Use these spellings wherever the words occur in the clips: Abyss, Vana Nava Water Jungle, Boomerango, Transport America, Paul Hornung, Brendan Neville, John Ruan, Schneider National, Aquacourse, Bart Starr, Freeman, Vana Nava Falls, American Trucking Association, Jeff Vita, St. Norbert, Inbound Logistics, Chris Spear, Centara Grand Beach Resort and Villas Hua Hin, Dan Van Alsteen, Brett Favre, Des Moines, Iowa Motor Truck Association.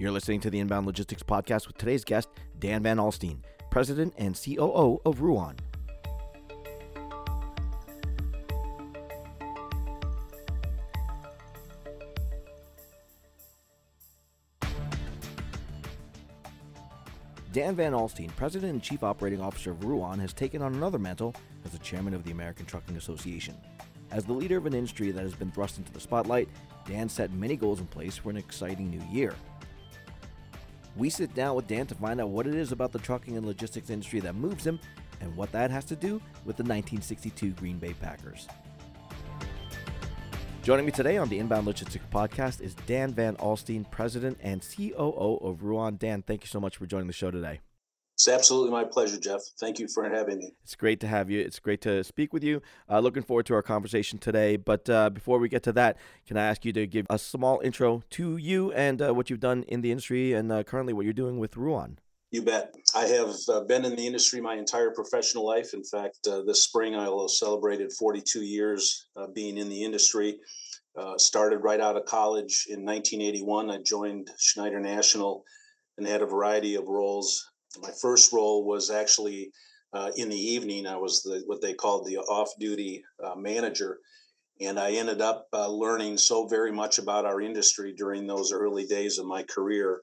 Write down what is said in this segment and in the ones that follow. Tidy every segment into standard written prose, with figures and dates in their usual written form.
You're listening to the Inbound Logistics Podcast with today's guest, Dan Van Alsteen, President and COO of Ruan. Dan Van Alsteen, President and Chief Operating Officer of Ruan, has taken on another mantle as the Chairman of the American Trucking Association. As the leader of an industry that has been thrust into the spotlight, Dan set many goals in place for an exciting new year. We sit down with Dan to find out what it is about the trucking and logistics industry that moves him and what that has to do with the 1962 Green Bay Packers. Joining me today on the Inbound Logistics Podcast is Dan Van Alsteen, President and COO of Ruan. Dan, thank you so much for joining the show today. It's absolutely my pleasure, Jeff. Thank you for having me. It's great to have you. It's great to speak with you. Looking forward to our conversation today. But before we get to that, can I ask you to give a small intro to you and what you've done in the industry and currently what you're doing with Ruan? You bet. I have been in the industry my entire professional life. In fact, this spring I'll have celebrated 42 years being in the industry. Started right out of college in 1981. I joined Schneider National and had a variety of roles. My first role was actually in the evening. I was what they called the off-duty manager. And I ended up learning so very much about our industry during those early days of my career.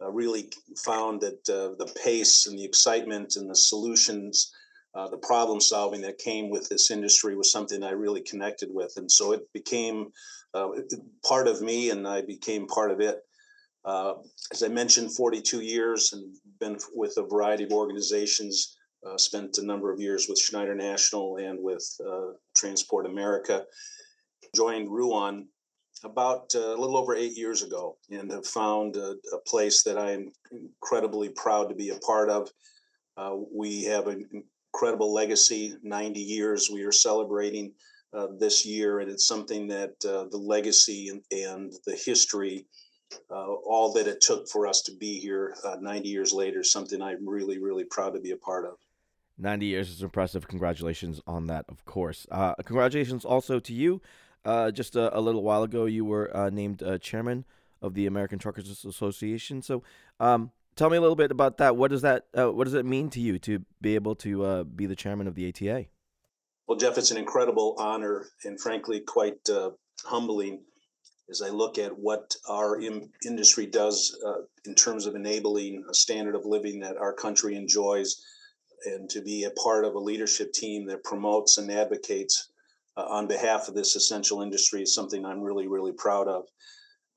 I really found that the pace and the excitement and the solutions, the problem solving that came with this industry was something I really connected with. And so it became part of me and I became part of it. As I mentioned, 42 years and been with a variety of organizations, spent a number of years with Schneider National and with Transport America. Joined Ruan about a little over 8 years ago and have found a place that I am incredibly proud to be a part of. We have an incredible legacy, 90 years we are celebrating this year, and it's something that the legacy and the history, all that it took for us to be here 90 years later, is something I'm really, really proud to be a part of. 90 years is impressive. Congratulations on that, of course. Congratulations also to you. Just a little while ago, you were named chairman of the American Truckers Association. So tell me a little bit about that. What does it mean to you to be able to be the chairman of the ATA? Well, Jeff, it's an incredible honor and frankly quite humbling as I look at what our industry does in terms of enabling a standard of living that our country enjoys, and to be a part of a leadership team that promotes and advocates on behalf of this essential industry is something I'm really, really proud of.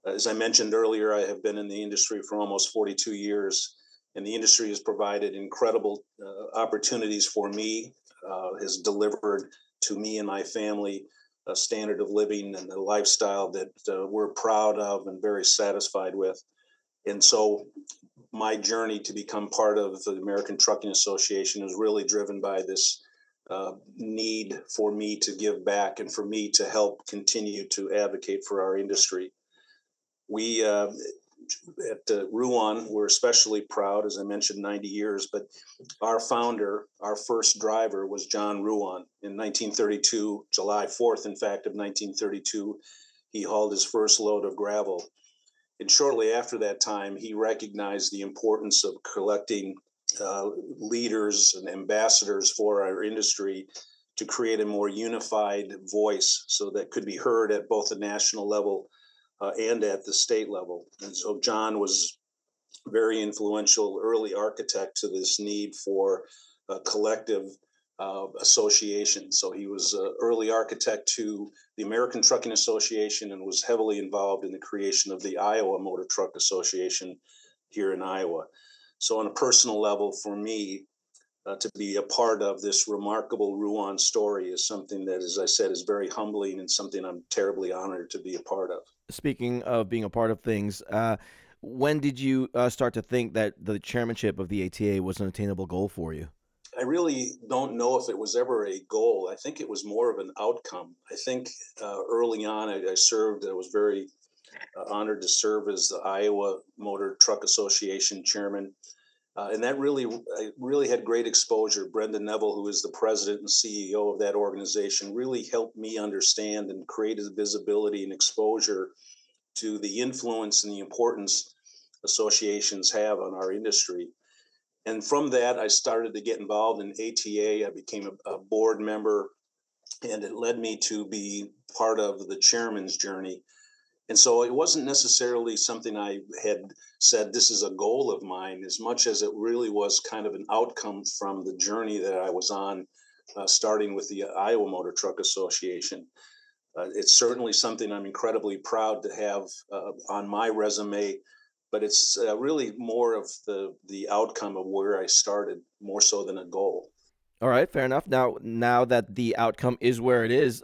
As I mentioned earlier, I have been in the industry for almost 42 years, and the industry has provided incredible opportunities for me, has delivered to me and my family a standard of living and the lifestyle that we're proud of and very satisfied with. And so my journey to become part of the American Trucking Association is really driven by this need for me to give back and for me to help continue to advocate for our industry. We at Ruan were especially proud, as I mentioned, 90 years, but our founder, our first driver was John Ruan. In 1932, July 4th, in fact, of 1932, he hauled his first load of gravel. And shortly after that time, he recognized the importance of collecting leaders and ambassadors for our industry to create a more unified voice so that could be heard at both the national level and at the state level. And so John was very influential early architect to this need for a collective association. So he was an early architect to the American Trucking Association and was heavily involved in the creation of the Iowa Motor Truck Association here in Iowa. So on a personal level, for me, to be a part of this remarkable Ruan story is something that, as I said, is very humbling and something I'm terribly honored to be a part of. Speaking of being a part of things, when did you start to think that the chairmanship of the ATA was an attainable goal for you? I really don't know if it was ever a goal. I think it was more of an outcome. I think early on I was very honored to serve as the Iowa Motor Truck Association chairman. And that I really had great exposure. Brendan Neville, who is the president and CEO of that organization, really helped me understand and created visibility and exposure to the influence and the importance associations have on our industry. And from that, I started to get involved in ATA. I became a board member, and it led me to be part of the chairman's journey. And so it wasn't necessarily something I had said, this is a goal of mine, as much as it really was kind of an outcome from the journey that I was on, starting with the Iowa Motor Truck Association. It's certainly something I'm incredibly proud to have on my resume, but it's really more of the outcome of where I started, more so than a goal. All right, fair enough. Now that the outcome is where it is,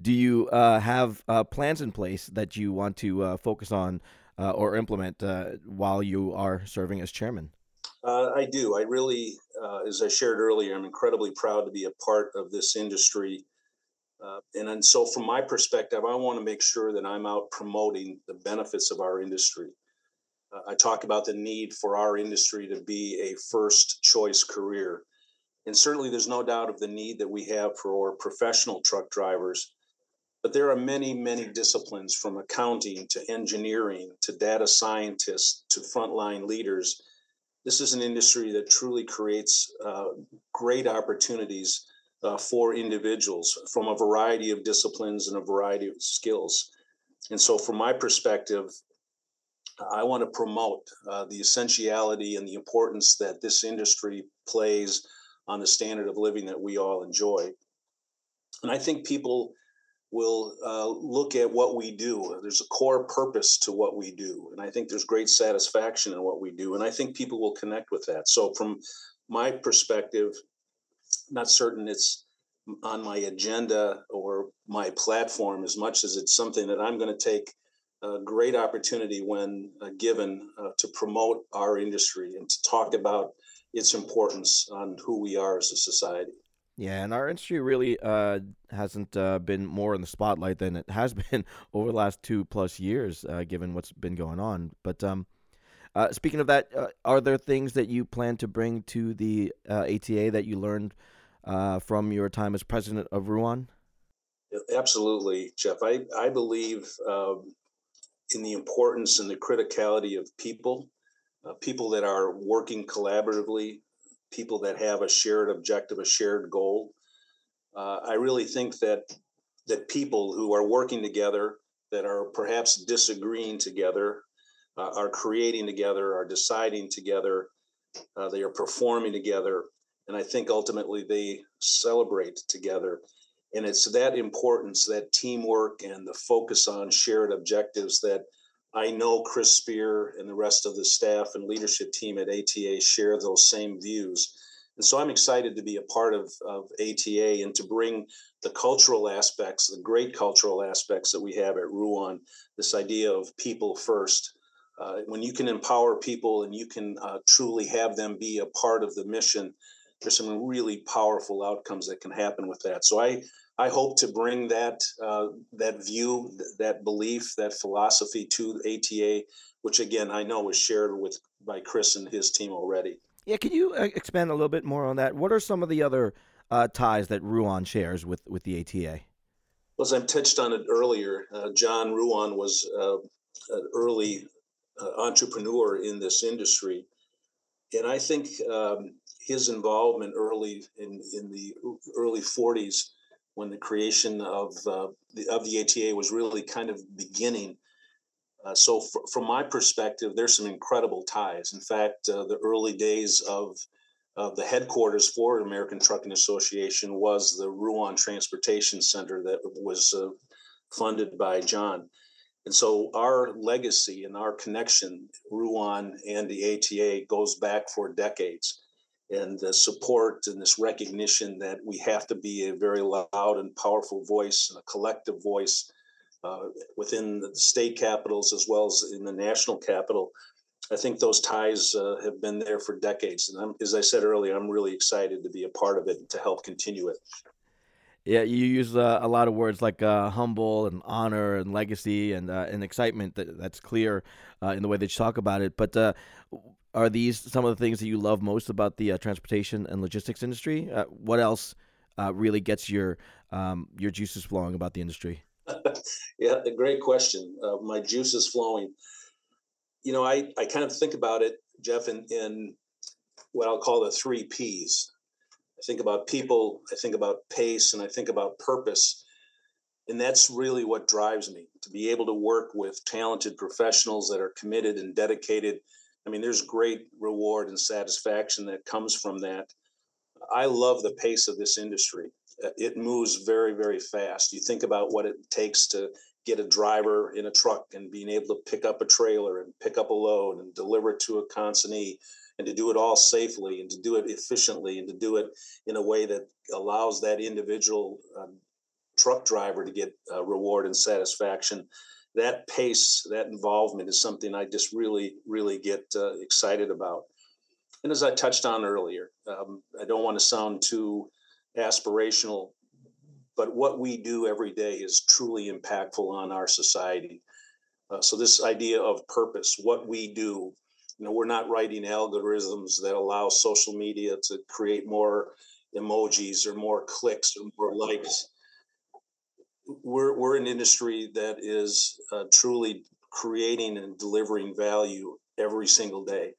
do you have plans in place that you want to focus on or implement while you are serving as chairman? I do. I really, as I shared earlier, I'm incredibly proud to be a part of this industry. And so from my perspective, I want to make sure that I'm out promoting the benefits of our industry. I talk about the need for our industry to be a first choice career. And certainly there's no doubt of the need that we have for professional truck drivers, but there are many, many disciplines, from accounting to engineering to data scientists to frontline leaders. This is an industry that truly creates great opportunities for individuals from a variety of disciplines and a variety of skills. And so from my perspective, I want to promote the essentiality and the importance that this industry plays on the standard of living that we all enjoy. And I think people will look at what we do. There's a core purpose to what we do. And I think there's great satisfaction in what we do. And I think people will connect with that. So from my perspective, not certain it's on my agenda or my platform as much as it's something that I'm going to take a great opportunity when given to promote our industry and to talk about its importance on who we are as a society. Yeah, and our industry really hasn't been more in the spotlight than it has been over the last 2+ years, given what's been going on. But speaking of that, are there things that you plan to bring to the ATA that you learned from your time as president of Ruan? Absolutely, Jeff. I believe in the importance and the criticality of people. People that are working collaboratively, people that have a shared objective, a shared goal. I really think that people who are working together, that are perhaps disagreeing together, are creating together, are deciding together, they are performing together, and I think ultimately they celebrate together. And it's that importance, that teamwork, and the focus on shared objectives that I know Chris Spear and the rest of the staff and leadership team at ATA share those same views. And so I'm excited to be a part of ATA and to bring the cultural aspects, the great cultural aspects that we have at Ruan, this idea of people first. When you can empower people and you can truly have them be a part of the mission, there's some really powerful outcomes that can happen with that. So I hope to bring that view, that belief, that philosophy to ATA, which again I know is shared by Chris and his team already. Yeah, can you expand a little bit more on that? What are some of the other ties that Ruan shares with the ATA? Well, as I touched on it earlier, John Ruan was an early entrepreneur in this industry, and I think his involvement early in the early 40s. When the creation of the ATA was really kind of beginning. So from my perspective, there's some incredible ties. In fact, the early days of the headquarters for American Trucking Association was the Ruan Transportation Center that was funded by John. And so our legacy and our connection, Ruan and the ATA, goes back for decades. And the support and this recognition that we have to be a very loud and powerful voice, and a collective voice within the state capitals as well as in the national capital. I think those ties have been there for decades. And as I said earlier, I'm really excited to be a part of it and to help continue it. Yeah, you use a lot of words like humble and honor and legacy and excitement. That's clear in the way that you talk about it. But are these some of the things that you love most about the transportation and logistics industry? What else really gets your juices flowing about the industry? Yeah, a great question. My juices flowing. you know, I kind of think about it, Jeff, in what I'll call the three Ps. I think about people, I think about pace, and I think about purpose. And that's really what drives me, to be able to work with talented professionals that are committed and dedicated. I mean, there's great reward and satisfaction that comes from that. I love the pace of this industry. It moves very, very fast. You think about what it takes to get a driver in a truck and being able to pick up a trailer and pick up a load and deliver it to a consignee, and to do it all safely and to do it efficiently and to do it in a way that allows that individual truck driver to get reward and satisfaction. That pace, that involvement is something I just really, really get excited about. And as I touched on earlier, I don't want to sound too aspirational, but what we do every day is truly impactful on our society. So this idea of purpose, what we do, you know, we're not writing algorithms that allow social media to create more emojis or more clicks or more likes. We're an industry that is truly creating and delivering value every single day.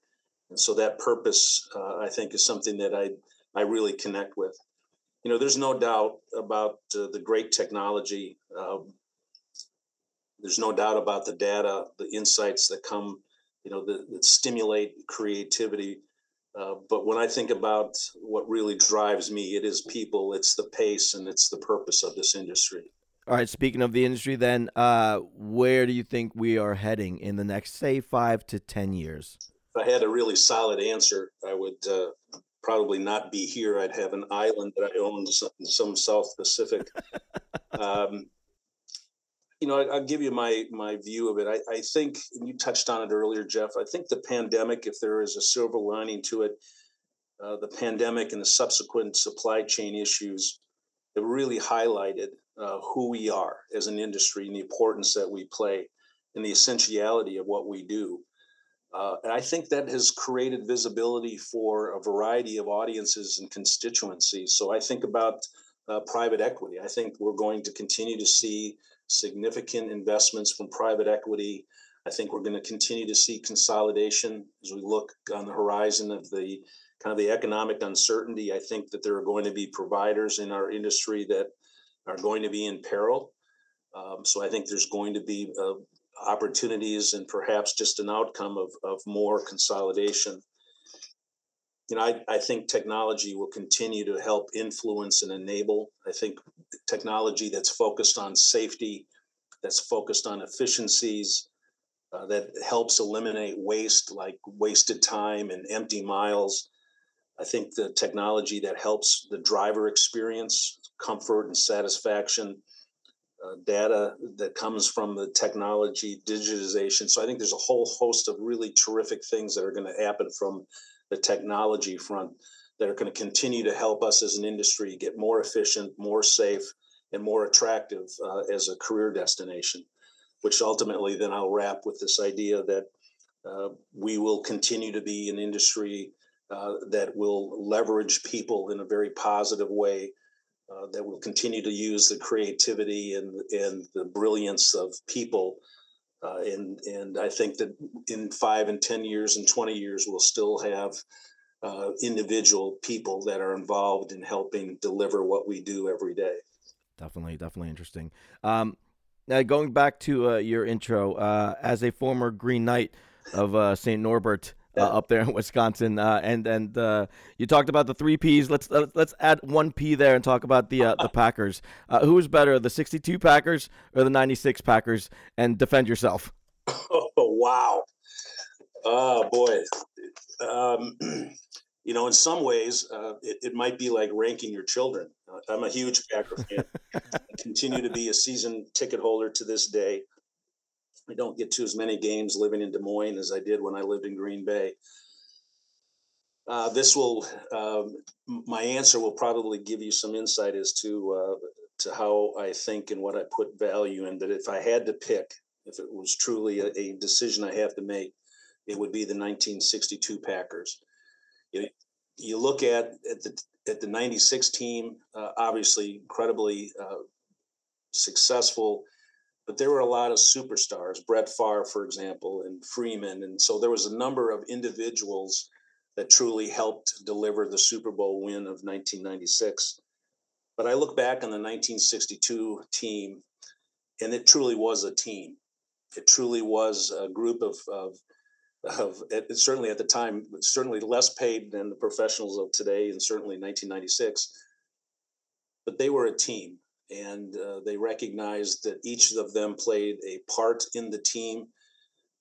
And so that purpose, I think, is something that I really connect with. You know, there's no doubt about the great technology. There's no doubt about the data, the insights that come, you know, that stimulate creativity. But when I think about what really drives me, it is people, it's the pace, and it's the purpose of this industry. All right, speaking of the industry then, where do you think we are heading in the next, say, 5 to 10 years? If I had a really solid answer, I would probably not be here. I'd have an island that I own in some South Pacific. You know, I'll give you my view of it. I think, and you touched on it earlier, Jeff, I think the pandemic, if there is a silver lining to it, the pandemic and the subsequent supply chain issues, it really highlighted who we are as an industry and the importance that we play and the essentiality of what we do. And I think that has created visibility for a variety of audiences and constituencies. So I think about private equity. I think we're going to continue to see significant investments from private equity. I think we're going to continue to see consolidation as we look on the horizon of the kind of the economic uncertainty. I think that there are going to be providers in our industry that are going to be in peril. So I think there's going to be opportunities and perhaps just an outcome of more consolidation. You know, I think technology will continue to help influence and enable. I think technology that's focused on safety, that's focused on efficiencies, that helps eliminate waste, like wasted time and empty miles. I think the technology that helps the driver experience comfort and satisfaction, data that comes from the technology, digitization. So I think there's a whole host of really terrific things that are going to happen from the technology front that are going to continue to help us as an industry get more efficient, more safe, and more attractive as a career destination, which ultimately then I'll wrap with this idea that we will continue to be an industry that will leverage people in a very positive way, that will continue to use the creativity and the brilliance of people. And I think that in 5 and 10 years and 20 years, we'll still have individual people that are involved in helping deliver what we do every day. Definitely interesting. Now, going back to your intro, as a former Green Knight of St. Norbert up there in Wisconsin, and you talked about the three Ps. Let's add one P there and talk about the Packers. Who is better, the 62 Packers or the 96 Packers? And defend yourself. Oh, wow. Oh, boy. You know, in some ways, it might be like ranking your children. I'm a huge Packer fan. I continue to be a season ticket holder to this day. I don't get to as many games living in Des Moines as I did when I lived in Green Bay. My answer will probably give you some insight as to how I think and what I put value in. That if I had to pick, if it was truly a decision I have to make, it would be the 1962 Packers. You look at the 96 team, obviously incredibly successful. But there were a lot of superstars, Brett Favre, for example, and Freeman. And so there was a number of individuals that truly helped deliver the Super Bowl win of 1996. But I look back on the 1962 team, and it truly was a team. It truly was a group of certainly at the time, certainly less paid than the professionals of today, and certainly 1996. But they were a team. And they recognized that each of them played a part in the team.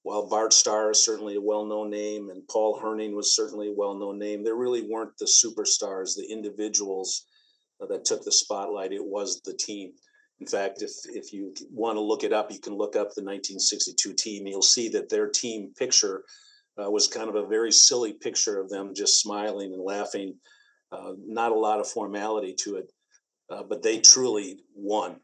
While Bart Starr is certainly a well-known name, and Paul Hornung was certainly a well-known name, there really weren't the superstars, the individuals that took the spotlight. It was the team. In fact, if you want to look it up, you can look up the 1962 team. And you'll see that their team picture was kind of a very silly picture of them just smiling and laughing. Not a lot of formality to it. But they truly won.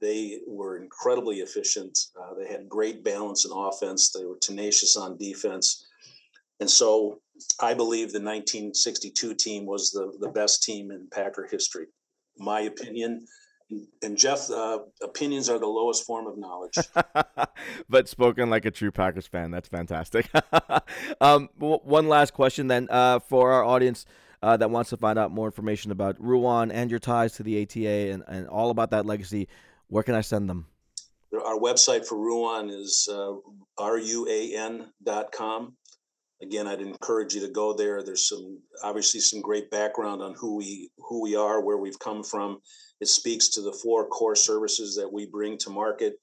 They were incredibly efficient. They had great balance in offense. They were tenacious on defense. And so I believe the 1962 team was the best team in Packer history. My opinion, and Jeff, opinions are the lowest form of knowledge. But spoken like a true Packers fan. That's fantastic. One last question then for our audience. That wants to find out more information about Ruan and your ties to the ATA and all about that legacy, where can I send them? Our website for Ruan is ruan.com. Again, I'd encourage you to go there. There's obviously some great background on who we are, where we've come from. It speaks to the four core services that we bring to market,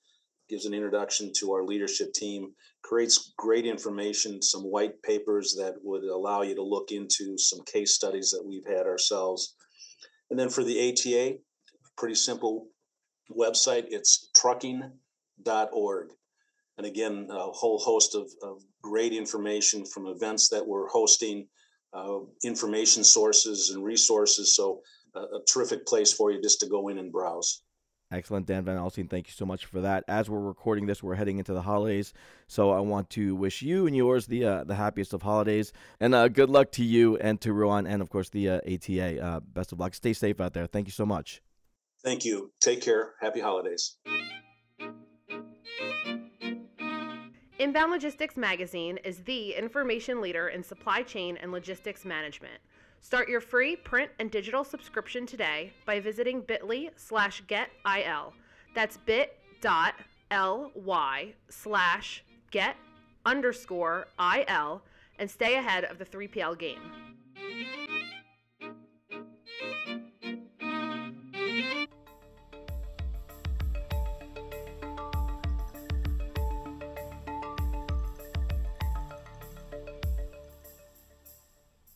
gives an introduction to our leadership team, creates great information, some white papers that would allow you to look into some case studies that we've had ourselves. And then for the ATA, pretty simple website, it's trucking.org. And again, a whole host of great information from events that we're hosting, information sources and resources. So a terrific place for you just to go in and browse. Excellent. Dan Van Alsteen, thank you so much for that. As we're recording this, we're heading into the holidays, so I want to wish you and yours the happiest of holidays, and good luck to you and to Ruan and, of course, the ATA. Best of luck. Stay safe out there. Thank you so much. Thank you. Take care. Happy holidays. Inbound Logistics Magazine is the information leader in supply chain and logistics management. Start your free print and digital subscription today by visiting bit.ly/getil. That's bit.ly/get_il and stay ahead of the 3PL game.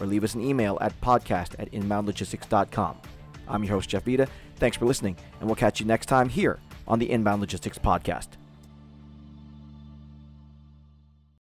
or leave us an email at podcast@inboundlogistics.com. I'm your host, Jeff Vita. Thanks for listening, and we'll catch you next time here on the Inbound Logistics Podcast.